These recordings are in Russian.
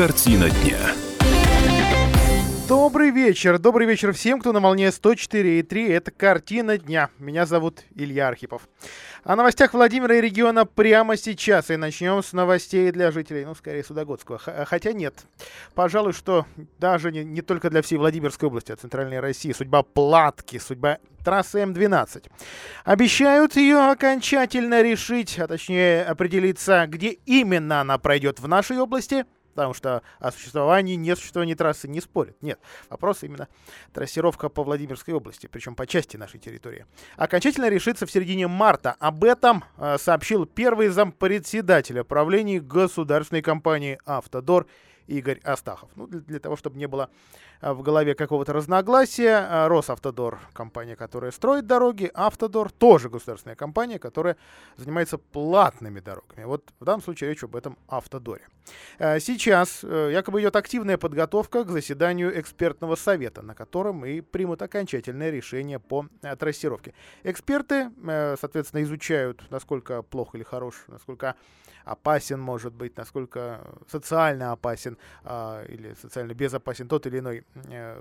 Картина дня. Добрый вечер всем, кто на волне 104.3. Это «Картина дня». Меня зовут Илья Архипов. О новостях Владимира и региона прямо сейчас. И начнем с новостей для жителей, скорее, Судогодского. Хотя нет. Пожалуй, что даже не только для всей Владимирской области, а Центральной России. Судьба Платки, судьба трассы М12. Обещают ее окончательно решить, а точнее определиться, где именно она пройдет в нашей области. Потому что о существовании, несуществовании трассы не спорят. Нет, вопрос именно трассировка по Владимирской области, причем по части нашей территории. Окончательно решится в середине марта. Об этом сообщил первый зампредседателя правления государственной компании «Автодор» Игорь Астахов. Для того, чтобы не было в голове какого-то разногласия, Росавтодор — компания, которая строит дороги, Автодор — тоже государственная компания, которая занимается платными дорогами. Вот в данном случае речь об этом Автодоре. Сейчас якобы идет активная подготовка к заседанию экспертного совета, на котором и примут окончательное решение по трассировке. Эксперты, соответственно, изучают, насколько плох или хорош, насколько опасен может быть, насколько социально опасен или социально безопасен тот или иной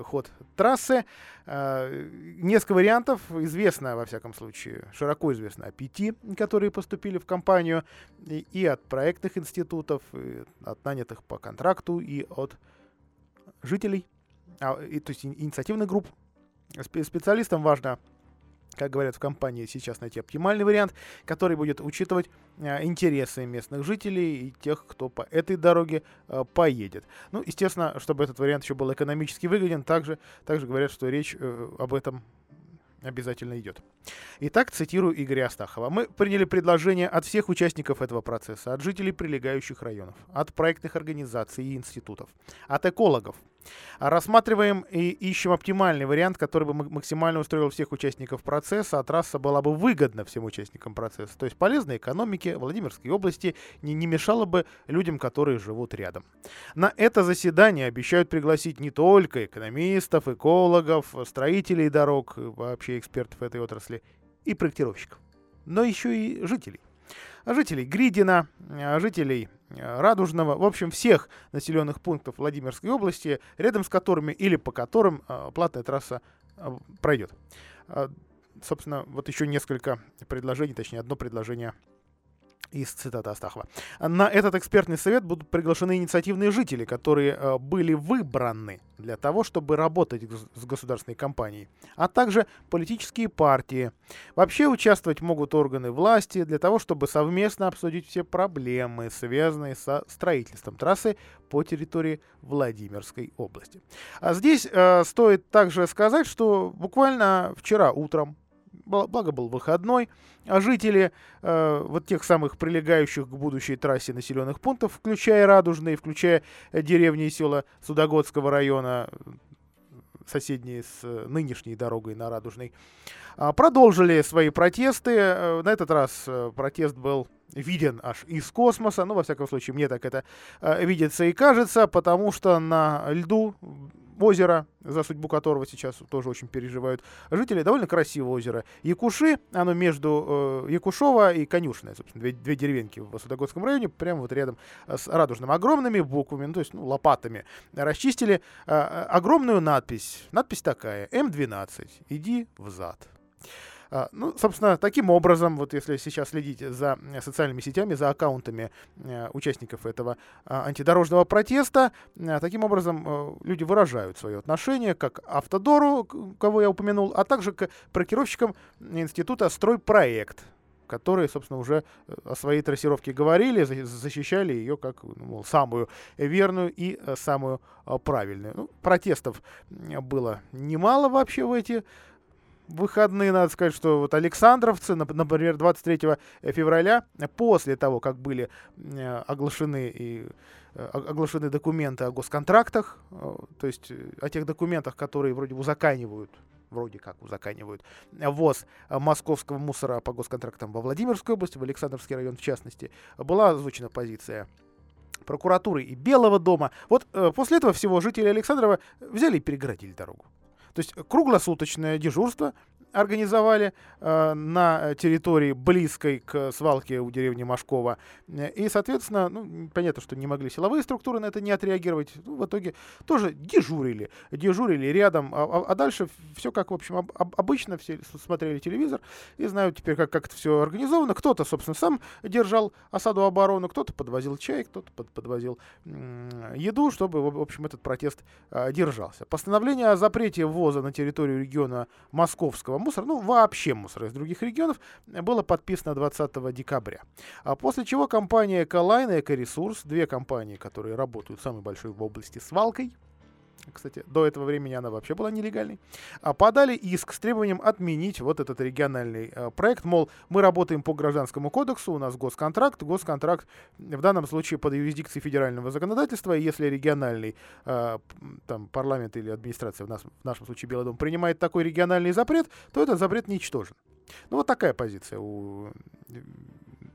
ход трассы. Несколько вариантов известно, во всяком случае, широко известно о 5, которые поступили в компанию и от проектных институтов, и от нанятых по контракту, и от жителей, то есть инициативных групп. Специалистам важно, как говорят в компании, сейчас найти оптимальный вариант, который будет учитывать интересы местных жителей и тех, кто по этой дороге поедет. Естественно, чтобы этот вариант еще был экономически выгоден, также говорят, что речь об этом обязательно идет. Итак, цитирую Игоря Астахова. «Мы приняли предложение от всех участников этого процесса, от жителей прилегающих районов, от проектных организаций и институтов, от экологов. Рассматриваем и ищем оптимальный вариант, который бы максимально устроил всех участников процесса, а трасса была бы выгодна всем участникам процесса, то есть полезной экономике Владимирской области, не мешала бы людям, которые живут рядом. На это заседание обещают пригласить не только экономистов, экологов, строителей дорог, вообще экспертов этой отрасли и проектировщиков, но еще и жителей. Жителей Гридина, жителей Радужного, в общем, всех населенных пунктов Владимирской области, рядом с которыми или по которым платная трасса пройдет». Собственно, вот еще несколько предложений, точнее, одно предложение из цитаты Астахова. «На этот экспертный совет будут приглашены инициативные жители, которые были выбраны для того, чтобы работать с государственной компанией, а также политические партии. Вообще участвовать могут органы власти для того, чтобы совместно обсудить все проблемы, связанные со строительством трассы по территории Владимирской области». А здесь стоит также сказать, что буквально вчера утром, благо был выходной, а жители вот тех самых прилегающих к будущей трассе населенных пунктов, включая Радужные, включая деревни и села Судогодского района, соседние с нынешней дорогой на Радужной, продолжили свои протесты. На этот раз протест был виден аж из космоса. Во всяком случае, мне так это видится и кажется, потому что на льду озера, за судьбу которого сейчас тоже очень переживают жители, довольно красивое озеро Якуши, оно между Якушова и Конюшиной, собственно, две деревеньки в Судогодском районе, прямо вот рядом с Радужным, огромными буквами, лопатами расчистили огромную надпись такая: М12, иди взад. Собственно, таким образом, вот если сейчас следить за социальными сетями, за аккаунтами участников этого антидорожного протеста, таким образом люди выражают свое отношение как Автодору, кого я упомянул, а также к проектировщикам института «Стройпроект», которые, собственно, уже о своей трассировке говорили, защищали ее как самую верную и самую правильную. Протестов было немало вообще в эти выходные. Надо сказать, что вот александровцы, например, 23 февраля, после того, как были оглашены документы о госконтрактах, то есть о тех документах, которые вроде как узаканивают ввоз московского мусора по госконтрактам во Владимирскую область, в Александровский район в частности, была озвучена позиция прокуратуры и Белого дома. После этого всего жители Александрова взяли и перегородили дорогу. То есть круглосуточное дежурство организовали на территории, близкой к свалке у деревни Машкова. И, соответственно, ну, понятно, что не могли силовые структуры на это не отреагировать. Ну, в итоге тоже дежурили рядом. А дальше все как, в общем, обычно. Все смотрели телевизор и знают теперь, как это все организовано. Кто-то, собственно, сам держал осаду оборону, кто-то подвозил чай, кто-то подвозил еду, чтобы, в общем, этот протест держался. Постановление о запрете ввоза на территорию региона московского мусора, ну, вообще мусора из других регионов, было подписано 20 декабря. После чего компания «Эколайн» и «Экоресурс», две компании, которые работают самой большой в области свалкой, кстати, до этого времени она вообще была нелегальной, подали иск с требованием отменить вот этот региональный проект. Мол, мы работаем по Гражданскому кодексу, у нас госконтракт в данном случае под юрисдикцией федерального законодательства, и если региональный там, парламент или администрация, в нашем случае Белый дом, принимает такой региональный запрет, то этот запрет ничтожен. Ну вот такая позиция у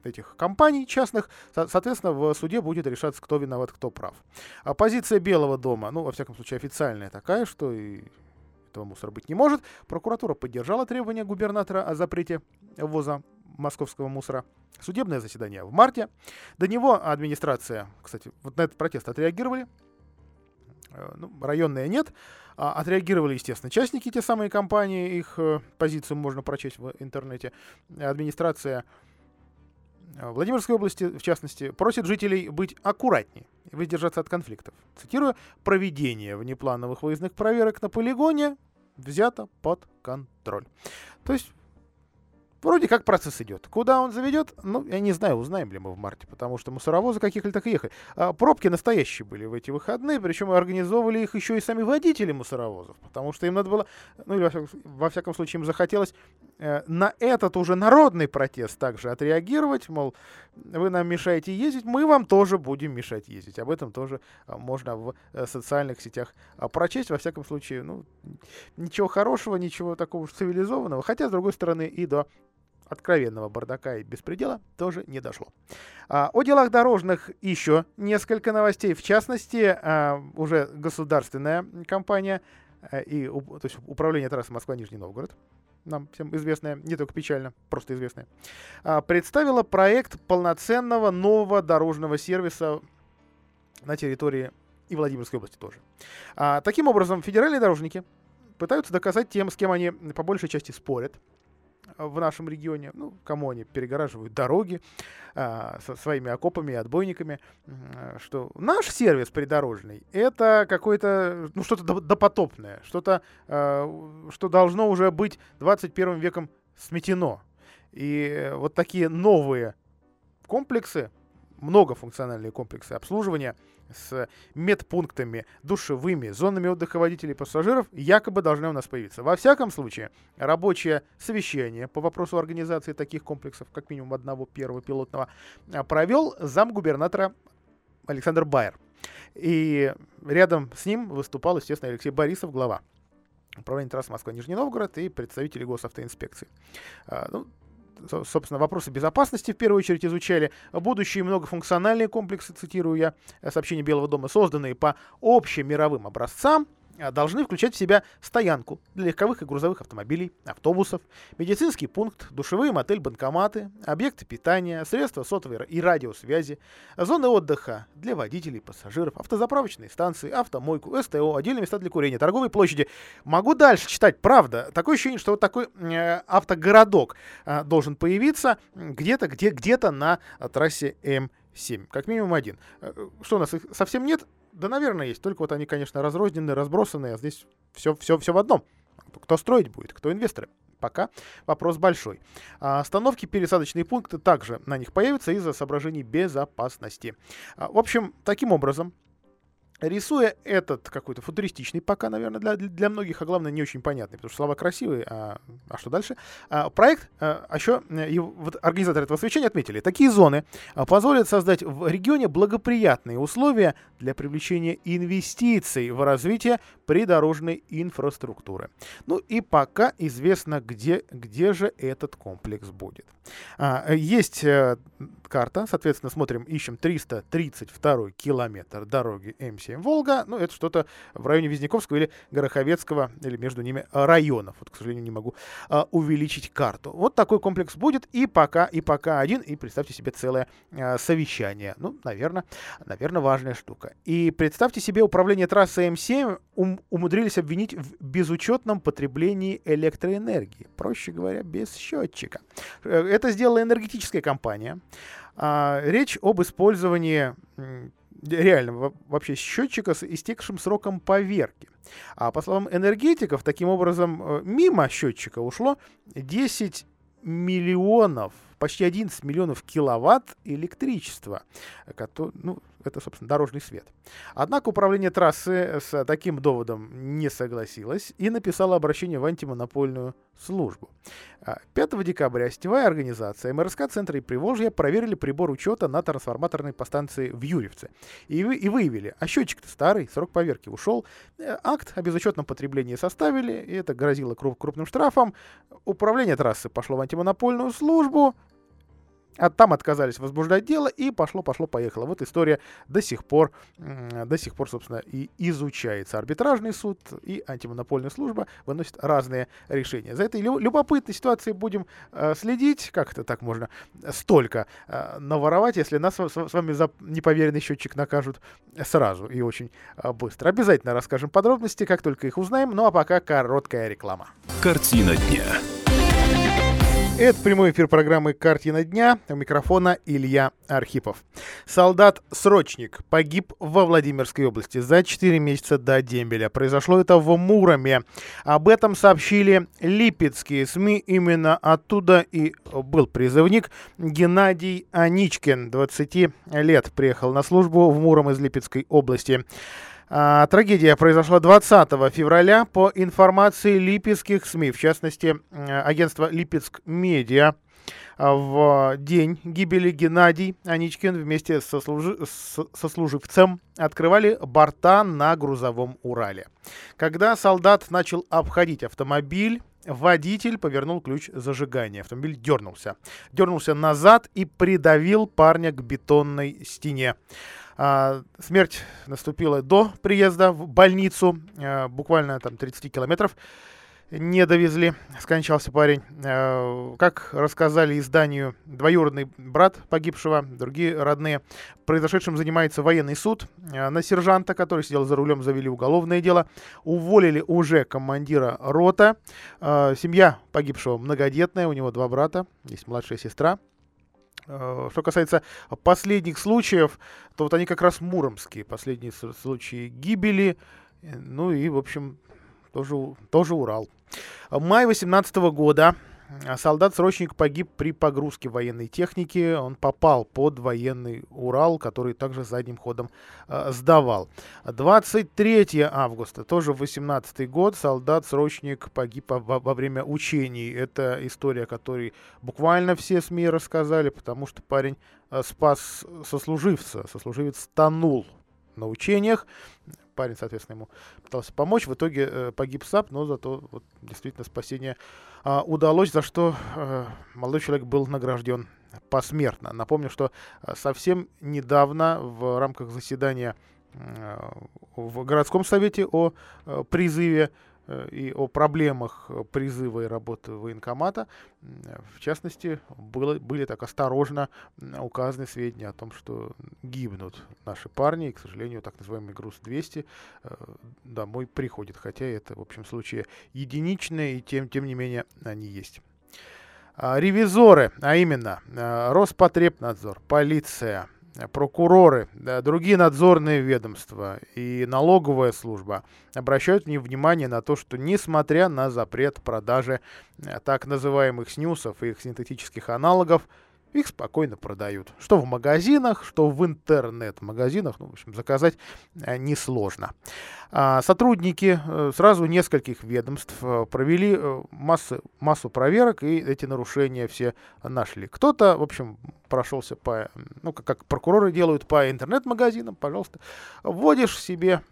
этих компаний частных. Соответственно, в суде будет решаться, кто виноват, кто прав. А позиция Белого дома, ну, во всяком случае, официальная такая, что и этого мусора быть не может. Прокуратура поддержала требования губернатора о запрете ввоза московского мусора. Судебное заседание в марте. До него администрация, кстати, вот на этот протест отреагировали. Ну, районная нет. Отреагировали, естественно, частники, те самые компании. Их позицию можно прочесть в интернете. Администрация Владимирской области, в частности, просит жителей быть аккуратнее и воздержаться от конфликтов. Цитирую: «Проведение внеплановых выездных проверок на полигоне взято под контроль». То есть вроде как процесс идет. Куда он заведет? Ну, я не знаю, узнаем ли мы в марте, потому что мусоровозы каких-либо так и ехали. Пробки настоящие были в эти выходные, причем организовывали их еще и сами водители мусоровозов, потому что им надо было, ну, или во всяком случае им захотелось на этот уже народный протест также отреагировать, мол, вы нам мешаете ездить, мы вам тоже будем мешать ездить. Об этом тоже можно в социальных сетях прочесть. Во всяком случае, ну, ничего хорошего, ничего такого цивилизованного, хотя, с другой стороны, и до откровенного бардака и беспредела тоже не дошло. О делах дорожных еще несколько новостей. В частности, уже государственная компания и то есть управление трассы Москва-Нижний Новгород, нам всем известная, не только печально, просто известная, представила проект полноценного нового дорожного сервиса на территории и Владимирской области тоже. Таким образом, федеральные дорожники пытаются доказать тем, с кем они по большей части спорят в нашем регионе, ну, кому они перегораживают дороги со своими окопами и отбойниками, что наш сервис придорожный — это какое-то, ну, что-то допотопное, что-то, что должно уже быть 21 веком сметено. И вот такие новые комплексы, многофункциональные комплексы обслуживания с медпунктами, душевыми, зонами отдыха водителей и пассажиров якобы должны у нас появиться. Во всяком случае, рабочее совещание по вопросу организации таких комплексов, как минимум одного первого пилотного, провел замгубернатора Александр Байер. И рядом с ним выступал, естественно, Алексей Борисов, глава управления трасс Москва-Нижний Новгород, и представители госавтоинспекции. Собственно, вопросы безопасности в первую очередь изучали. Будущие многофункциональные комплексы, цитирую я сообщение Белого дома, созданные по общемировым образцам, должны включать в себя стоянку для легковых и грузовых автомобилей, автобусов, медицинский пункт, душевые, мотель, банкоматы, объекты питания, средства сотовой и радиосвязи, зоны отдыха для водителей, пассажиров, автозаправочные станции, автомойку, СТО, отдельные места для курения, торговые площади. Могу дальше читать, правда. Такое ощущение, что вот такой автогородок должен появиться где-то на трассе М7. Как минимум один. Что у нас, их совсем нет? Да, наверное, есть. Только вот они, конечно, разрозненные, разбросанные, а здесь все в одном. Кто строить будет, кто инвесторы? Пока вопрос большой. Остановки, пересадочные пункты также на них появятся из-за соображений безопасности. В общем, таким образом, рисуя этот какой-то футуристичный пока, наверное, для многих, а главное, не очень понятный, потому что слова красивые, а что дальше? Проект, еще и вот организаторы этого совещания отметили, такие зоны позволят создать в регионе благоприятные условия для привлечения инвестиций в развитие придорожной инфраструктуры. Ну и пока известно, где же этот комплекс будет. Есть карта. Соответственно, смотрим, ищем 332 километр дороги М7 Волга. Ну, это что-то в районе Вязниковского или Гороховецкого, или между ними районов. Вот, к сожалению, не могу увеличить карту. Вот такой комплекс будет. И пока один. И представьте себе целое совещание. Ну, наверное, важная штука. И представьте себе, управление трассы М7 умудрились обвинить в безучетном потреблении электроэнергии. Проще говоря, без счетчика. Это сделала энергетическая компания. Речь об использовании реального вообще счетчика с истекшим сроком поверки. А по словам энергетиков, таким образом, мимо счетчика ушло 10 миллионов, почти 11 миллионов киловатт электричества. Ну, это, собственно, дорожный свет. Однако управление трассы с таким доводом не согласилось и написало обращение в антимонопольную службу. 5 декабря сетевая организация МРСК Центра и Приволжья проверили прибор учета на трансформаторной подстанции в Юрьевце. И выявили, а счетчик-то старый, срок поверки ушел, акт о безучетном потреблении составили, и это грозило крупным штрафом. Управление трассы пошло в антимонопольную службу, а там отказались возбуждать дело, и пошло-поехало. Вот история до сих пор, собственно, и изучается. Арбитражный суд и антимонопольная служба выносят разные решения. За этой любопытной ситуацией будем следить. Как это так можно столько наворовать, если нас с вами за неповеренный счетчик накажут сразу и очень быстро? Обязательно расскажем подробности, как только их узнаем. Ну а пока короткая реклама. Картина дня. Это прямой эфир программы «Картина дня». У микрофона Илья Архипов. Солдат-срочник погиб во Владимирской области за 4 месяца до дембеля. Произошло это в Муроме. Об этом сообщили липецкие СМИ. Именно оттуда и был призывник Геннадий Аничкин. 20 лет приехал на службу в Муром из Липецкой области. Трагедия произошла 20 февраля. По информации липецких СМИ, в частности, агентства «Липецк-Медиа», в день гибели Геннадий Аничкин вместе со служивцем открывали борта на грузовом Урале. Когда солдат начал обходить автомобиль, водитель повернул ключ зажигания. Автомобиль дернулся. Дернулся назад и придавил парня к бетонной стене. Смерть наступила до приезда в больницу. Буквально там 30 километров не довезли. Скончался парень. Как рассказали изданию, двоюродный брат погибшего, другие родные. Произошедшим занимается военный суд. На сержанта, который сидел за рулем, завели уголовное дело. Уволили уже командира рота. Семья погибшего многодетная. У него 2 брата. Есть младшая сестра. Что касается последних случаев, то вот они как раз муромские. Последние случаи гибели. Ну и, в общем, тоже Урал. Май 2018 года солдат-срочник погиб при погрузке военной техники. Он попал под военный Урал, который также задним ходом сдавал. 23 августа, тоже 2018 год, солдат-срочник погиб во время учений. Это история, о которой буквально все СМИ рассказали, потому что парень спас сослуживца. Сослуживец тонул на учениях. Парень, соответственно, ему пытался помочь. В итоге погиб сам, но зато вот, действительно спасение удалось, за что молодой человек был награжден посмертно. Напомню, что совсем недавно в рамках заседания в городском совете о призыве и о проблемах призыва и работы военкомата, в частности, были так осторожно указаны сведения о том, что гибнут наши парни, и, к сожалению, так называемый груз-200 домой приходит, хотя это, в общем, случаи единичные, и тем не менее они есть. Ревизоры, а именно Роспотребнадзор, полиция, прокуроры, другие надзорные ведомства и налоговая служба обращают внимание на то, что несмотря на запрет продажи так называемых снюсов и их синтетических аналогов, их спокойно продают. Что в магазинах, что в интернет-магазинах. Ну, в общем, заказать несложно. Сотрудники сразу нескольких ведомств провели массу проверок, и эти нарушения все нашли. Кто-то, в общем, прошелся по... Ну, как прокуроры делают по интернет-магазинам. Пожалуйста, вводишь себе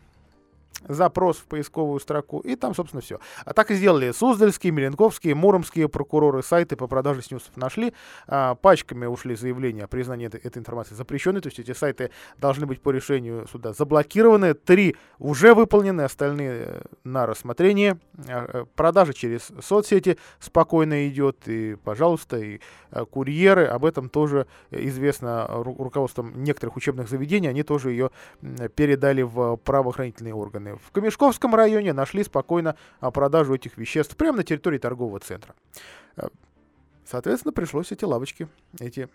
запрос в поисковую строку, и там, собственно, все. А так и сделали. Суздальские, Меленковские, Муромские прокуроры сайты по продаже снюсов нашли. Пачками ушли заявления о признании этой информации запрещенной, то есть эти сайты должны быть по решению суда заблокированы. 3 уже выполнены, остальные на рассмотрение. Продажа через соцсети спокойно идет, и, пожалуйста, и курьеры, об этом тоже известно руководством некоторых учебных заведений, они тоже ее передали в правоохранительные органы. В Камешковском районе нашли спокойно продажу этих веществ прямо на территории торгового центра. Соответственно, пришлось эти лавочки, эти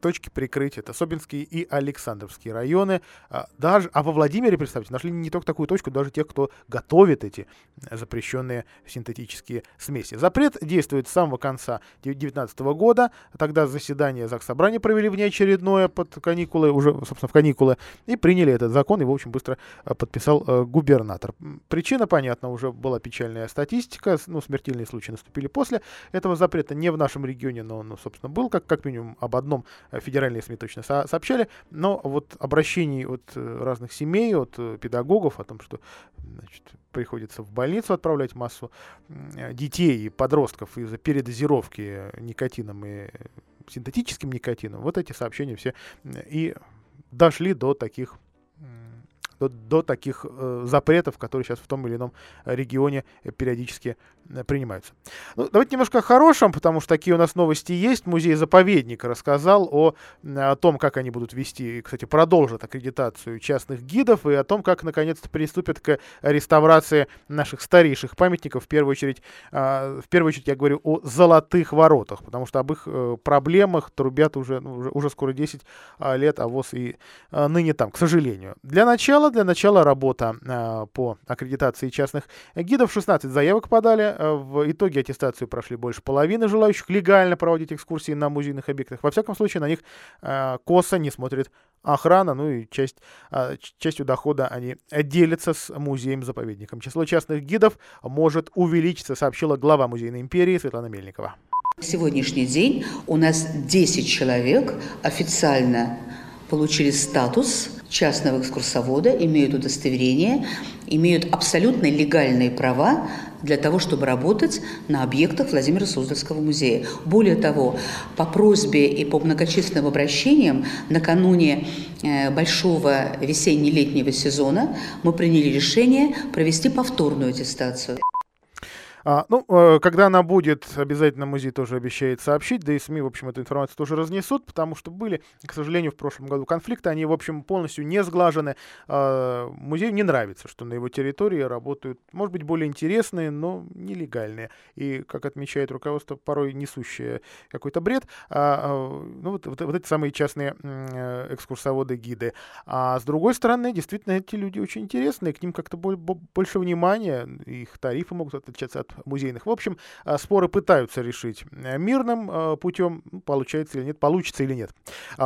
точки прикрыть. Это Собинские и Александровские районы. А во Владимире, представьте, нашли не только такую точку, даже тех, кто готовит эти запрещенные синтетические смеси. Запрет действует с самого конца 2019 года. Тогда заседание Заксобрания провели внеочередное под каникулы, уже, собственно, в каникулы, и приняли этот закон. Его очень быстро подписал губернатор. Причина, понятно, уже была печальная статистика. Смертельные случаи наступили после этого запрета. Не в нашем регионе, но он, собственно, был, как минимум, об одном федеральные СМИ точно сообщали, но вот обращений от разных семей, от педагогов о том, что, значит, приходится в больницу отправлять массу детей и подростков из-за передозировки никотином и синтетическим никотином, вот эти сообщения все и дошли до таких запретов, которые сейчас в том или ином регионе периодически принимаются. Давайте немножко о хорошем, потому что такие у нас новости есть. Музей-заповедник рассказал о том, как они будут вести, кстати, продолжат аккредитацию частных гидов, и о том, как наконец-то приступят к реставрации наших старейших памятников. В первую очередь я говорю о Золотых воротах, потому что об их проблемах трубят уже скоро 10 лет, а ВОЗ и ныне там, к сожалению. Для начала работа по аккредитации частных гидов. 16 заявок подали. В итоге аттестацию прошли больше половины желающих легально проводить экскурсии на музейных объектах. Во всяком случае, на них косо не смотрит охрана. И частью дохода они делятся с музеем-заповедником. Число частных гидов может увеличиться, сообщила глава Музейной империи Светлана Мельникова. На сегодняшний день у нас 10 человек официально получили статус частного экскурсовода, имеют удостоверение, имеют абсолютно легальные права для того, чтобы работать на объектах Владимира Суздальского музея. Более того, по просьбе и по многочисленным обращениям накануне большого весенне-летнего сезона мы приняли решение провести повторную аттестацию. Когда она будет, обязательно музей тоже обещает сообщить, да и СМИ, в общем, эту информацию тоже разнесут, потому что были, к сожалению, в прошлом году конфликты, они, в общем, полностью не сглажены. Музею не нравится, что на его территории работают, может быть, более интересные, но нелегальные. И, как отмечает руководство, порой несущее какой-то бред, эти самые частные экскурсоводы-гиды. А с другой стороны, действительно, эти люди очень интересные, к ним как-то больше внимания, их тарифы могут отличаться от музейных. В общем, споры пытаются решить мирным путем. Получится или нет.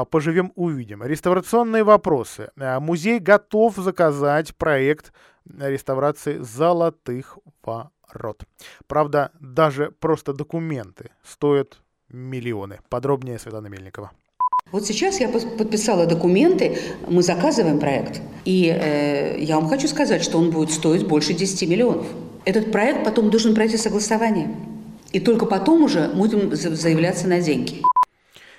Поживем, увидим. Реставрационные вопросы. Музей готов заказать проект реставрации Золотых ворот. Правда, даже просто документы стоят миллионы. Подробнее Светлана Мельникова. Вот сейчас я подписала документы, мы заказываем проект. И я вам хочу сказать, что он будет стоить больше 10 миллионов. Этот проект потом должен пройти согласование. И только потом уже будем заявляться на деньги.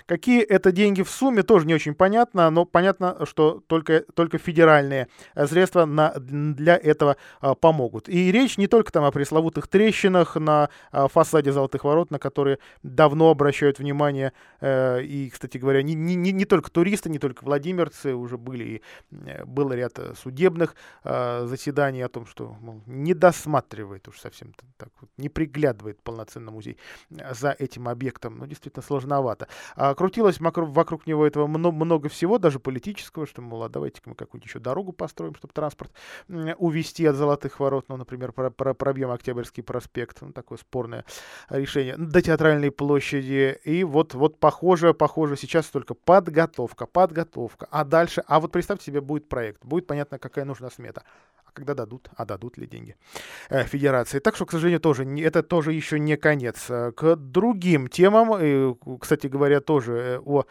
Какие это деньги в сумме, тоже не очень понятно, но понятно, что только федеральные средства для этого помогут. И речь не только там о пресловутых трещинах на фасаде Золотых ворот, на которые давно обращают внимание, и, кстати говоря, не только туристы, не только владимирцы, уже был ряд судебных заседаний о том, что, мол, не досматривает уж совсем так вот, не приглядывает полноценно музей за этим объектом, действительно сложновато. Крутилось вокруг него этого много всего, даже политического, что, мол, давайте-ка мы какую-то еще дорогу построим, чтобы транспорт увести от Золотых ворот, например, пробьем Октябрьский проспект, такое спорное решение, до Театральной площади, и вот похоже, сейчас только подготовка, а дальше, вот представьте себе, будет проект, будет понятно, какая нужна смета. когда дадут, а дадут ли деньги федерации. Так что, к сожалению, тоже это тоже еще не конец. К другим темам, кстати говоря, тоже о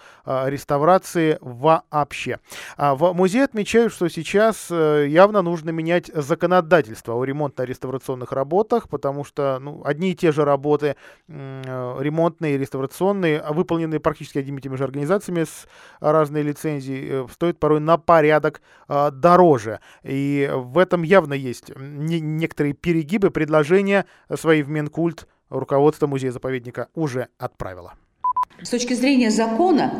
реставрации вообще. В музее отмечают, что сейчас явно нужно менять законодательство о ремонтно-реставрационных работах, потому что одни и те же работы, ремонтные и реставрационные, выполненные практически одними и теми же организациями с разной лицензией, стоят порой на порядок дороже. И в этом явно есть некоторые перегибы, предложения свои в Минкульт руководство музея-заповедника уже отправило. С точки зрения закона,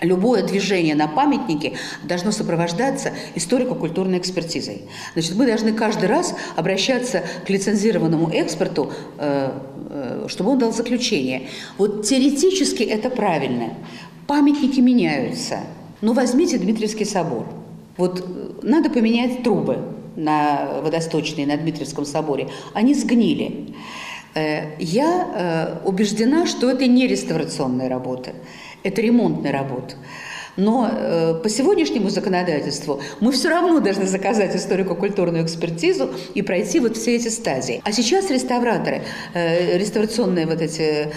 любое движение на памятнике должно сопровождаться историко-культурной экспертизой. Значит, мы должны каждый раз обращаться к лицензированному эксперту, чтобы он дал заключение. Вот теоретически это правильно. Памятники меняются. Но возьмите Дмитриевский собор. Вот надо поменять трубы на водосточные, на Дмитриевском соборе. Они сгнили. Я убеждена, что это не реставрационная работа, это ремонтная работа. Но по сегодняшнему законодательству мы все равно должны заказать историко-культурную экспертизу и пройти вот все эти стадии. А сейчас реставраторы, реставрационные вот эти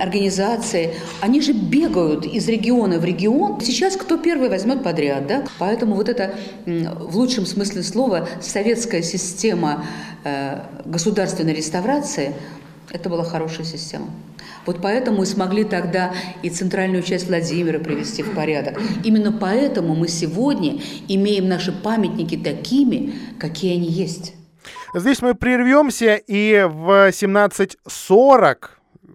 организации, они же бегают из региона в регион. Сейчас кто первый возьмет подряд, да? Поэтому вот эта, в лучшем смысле слова, советская система государственной реставрации – это была хорошая система. Вот поэтому мы смогли тогда и центральную часть Владимира привести в порядок. Именно поэтому мы сегодня имеем наши памятники такими, какие они есть. Здесь мы прервемся, и в 17:40,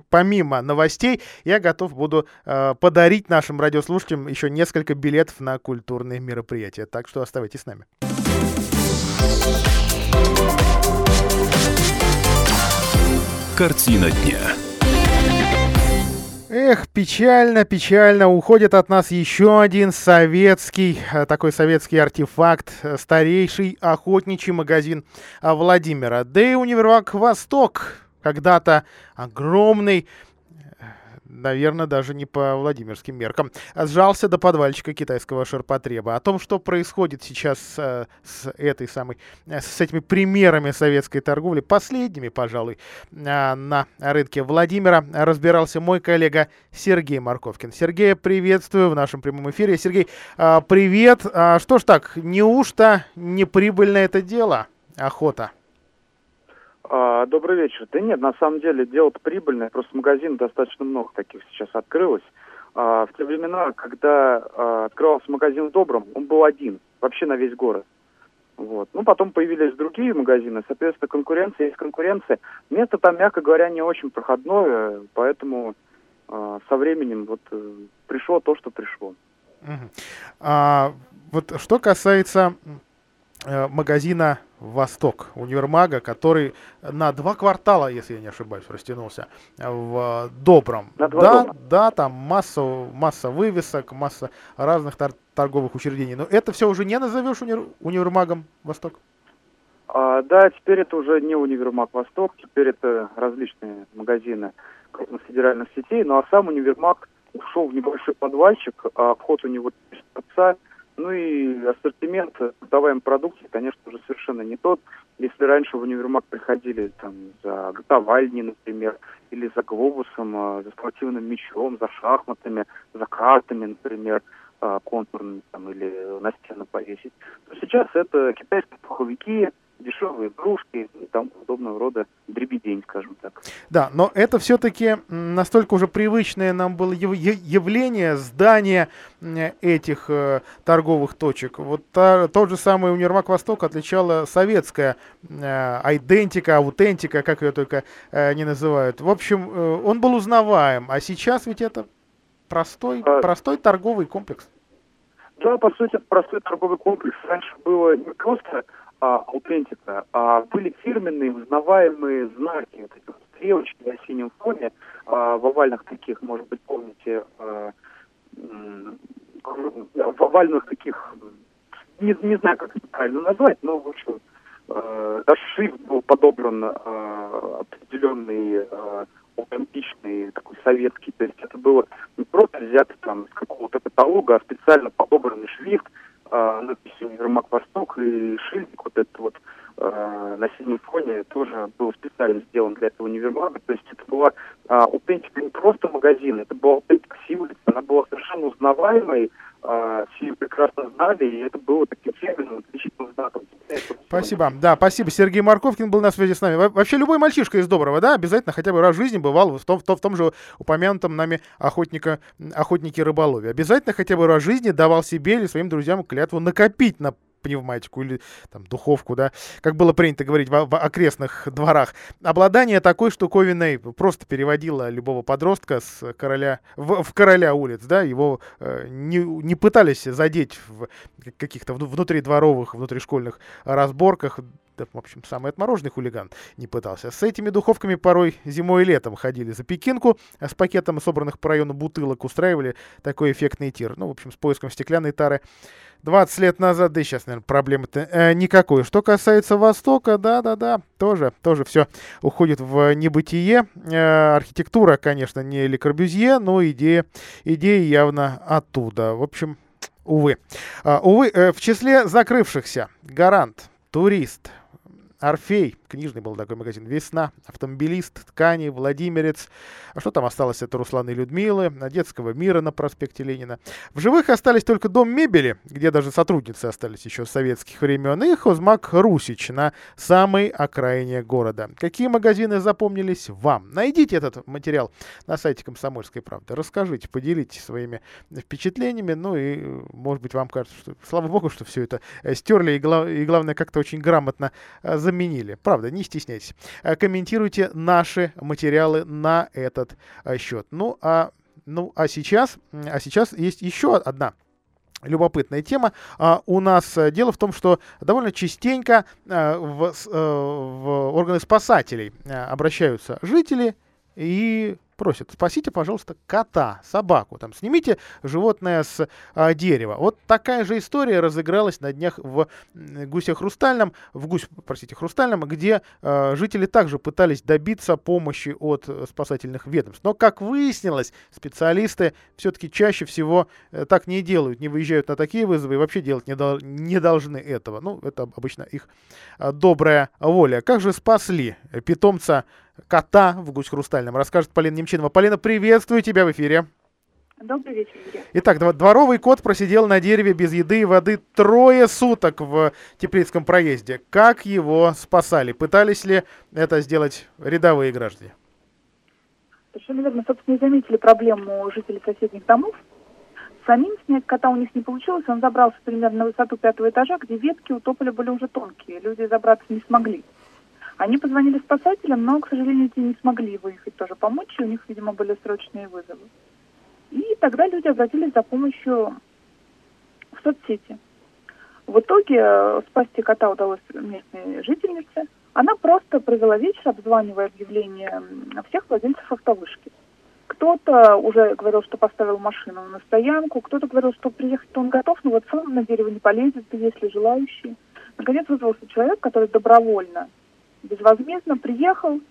помимо новостей, я готов буду подарить нашим радиослушателям еще несколько билетов на культурные мероприятия. Так что оставайтесь с нами. Картина дня. Эх, печально, уходит от нас еще один советский артефакт, старейший охотничий магазин Владимира. Да и универмаг «Восток», когда-то огромный, наверное, даже не по владимирским меркам, сжался до подвальчика китайского ширпотреба. О том, что происходит сейчас с этими примерами советской торговли, последними, пожалуй, на рынке Владимира, разбирался мой коллега Сергей Марковкин. Сергея приветствую в нашем прямом эфире. Сергей, привет. Что ж так, неужто неприбыльно это дело, охота? Добрый вечер. Да нет, на самом деле дело-то прибыльное, просто магазинов достаточно много таких сейчас открылось. В те времена, когда открывался магазин в Добром, он был один, вообще на весь город. Вот. Потом появились другие магазины, соответственно, конкуренция. Место там, мягко говоря, не очень проходное, поэтому со временем пришло то, что пришло. Что касается магазина «Восток», универмага, который на 2 квартала, если я не ошибаюсь, растянулся в Добром. Там масса вывесок, масса разных торговых учреждений. Но это все уже не назовешь универмагом «Восток»? Да, теперь это уже не универмаг «Восток», теперь это различные магазины крупных федеральных сетей. Ну а сам универмаг ушел в небольшой подвальчик, вход у него из отца. И ассортимент, продаваемой продукции, конечно, уже совершенно не тот. Если раньше в универмаг приходили за готовальней, например, или за глобусом, за спортивным мячом, за шахматами, за картами, например, контурными или на стену повесить, то сейчас это китайские пуховики, дешевые игрушки и тому подобного рода дребедень, скажем так. Да, но это все-таки настолько уже привычное нам было явление, здание этих торговых точек. Тот же самый универмаг «Восток» отличала советская айдентика, аутентика, как ее только не называют. В общем, он был узнаваем, а сейчас ведь это простой торговый комплекс. Да, по сути, это простой торговый комплекс. Раньше было не просто аутентика, были фирменные узнаваемые знаки, стрелочки на синем фоне, в овальных таких, может быть, помните, в овальных таких, не знаю, как это правильно назвать, но в общем, даже шрифт был подобран определенный, аутентичный, такой советский, то есть это было не просто взято из какого-то каталога, а специально подобранный шрифт, надпись «Универмаг Восток» и шильдик для этого универмага. То есть это была аутентика не просто магазина, это была аутентика символика. Она была совершенно узнаваемой, все прекрасно знали, и это было таким серьезным отличительным знаком. Спасибо. Да, спасибо. Сергей Марковкин был на связи с нами. Вообще любой мальчишка из Доброго, да, обязательно хотя бы раз в жизни бывал в том же упомянутом нами охотнике рыболове. Обязательно хотя бы раз в жизни давал себе или своим друзьям клятву накопить на пневматику или там духовку, да, как было принято говорить в окрестных дворах. Обладание такой штуковиной просто переводило любого подростка в короля улиц, да, его не пытались задеть в каких-то внутридворовых, внутришкольных разборках. Да, в общем, самый отмороженный хулиган не пытался. С этими духовками порой зимой и летом ходили за Пекинку, а с пакетом собранных по району бутылок устраивали такой эффектный тир. Ну, в общем, с поиском стеклянной тары 20 лет назад, да и сейчас, наверное, проблемы-то никакой. Что касается Востока, да-да-да, тоже все уходит в небытие. Архитектура, конечно, не Ле Корбюзье, но идеи явно оттуда. В общем, увы. Увы, в числе закрывшихся «Гарант», «Турист», «Орфей», книжный был такой магазин, «Весна», «Автомобилист», «Ткани», «Владимирец». А что там осталось? Это «Русланы и Людмилы», «Детского мира» на проспекте Ленина. В живых остались только «Дом мебели», где даже сотрудницы остались еще с советских времен, и «Хозмаг Русич» на самой окраине города. Какие магазины запомнились вам? Найдите этот материал на сайте «Комсомольской правды». Расскажите, поделитесь своими впечатлениями. Ну и, может быть, вам кажется, что, слава богу, что все это стерли и главное, как-то очень грамотно заменили. Правда, не стесняйтесь. Комментируйте наши материалы на этот счет. Ну а сейчас есть еще одна любопытная тема. У нас дело в том, что довольно частенько в органы спасателей обращаются жители и просят: спасите, пожалуйста, кота, собаку, там, снимите животное с дерева. Вот такая же история разыгралась на днях в Гусь-Хрустальном, где жители также пытались добиться помощи от спасательных ведомств. Но, как выяснилось, специалисты все-таки чаще всего так не делают, не выезжают на такие вызовы и вообще делать не должны этого. Ну, это обычно их добрая воля. Как же спасли питомца кота в Гусь-Хрустальном, расскажет Полина Немчинова. Полина, приветствую тебя в эфире. Добрый вечер, Илья. Итак, дворовый кот просидел на дереве без еды и воды 3 суток в Теплицком проезде. Как его спасали? Пытались ли это сделать рядовые граждане? Совершенно верно. Собственно, заметили проблему жителей соседних домов. Самим снять кота у них не получилось. Он забрался примерно на высоту 5-го этажа, где ветки у тополя были уже тонкие. Люди забраться не смогли. Они позвонили спасателям, но, к сожалению, те не смогли выехать тоже помочь, и у них, видимо, были срочные вызовы. И тогда люди обратились за помощью в соцсети. В итоге спасти кота удалось местной жительнице. Она просто провела вечер, обзванивая объявления всех владельцев автовышки. Кто-то уже говорил, что поставил машину на стоянку, кто-то говорил, что приехать-то он готов, но вот сам на дерево не полезет, если желающий. Наконец вызвался человек, который добровольно, безвозмездно приехал,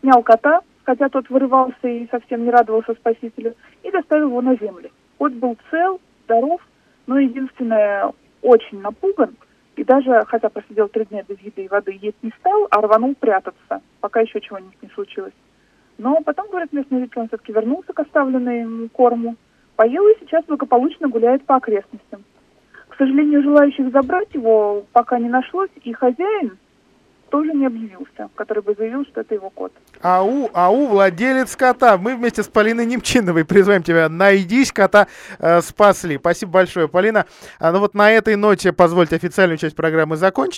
снял кота, хотя тот вырывался и совсем не радовался спасителю, и доставил его на землю. Кот был цел, здоров, но единственное, очень напуган, и даже, хотя просидел 3 дня без еды и воды, есть не стал, а рванул прятаться, пока еще чего-нибудь не случилось. Но потом, говорят, местный житель, он все-таки вернулся к оставленному корму, поел и сейчас благополучно гуляет по окрестностям. К сожалению, желающих забрать его пока не нашлось, и хозяин тоже не объявился, который бы заявил, что это его кот. Ау, владелец кота. Мы вместе с Полиной Немчиновой призываем тебя: найдись, кота спасли. Спасибо большое, Полина. Ну вот на этой ноте позвольте официальную часть программы закончить.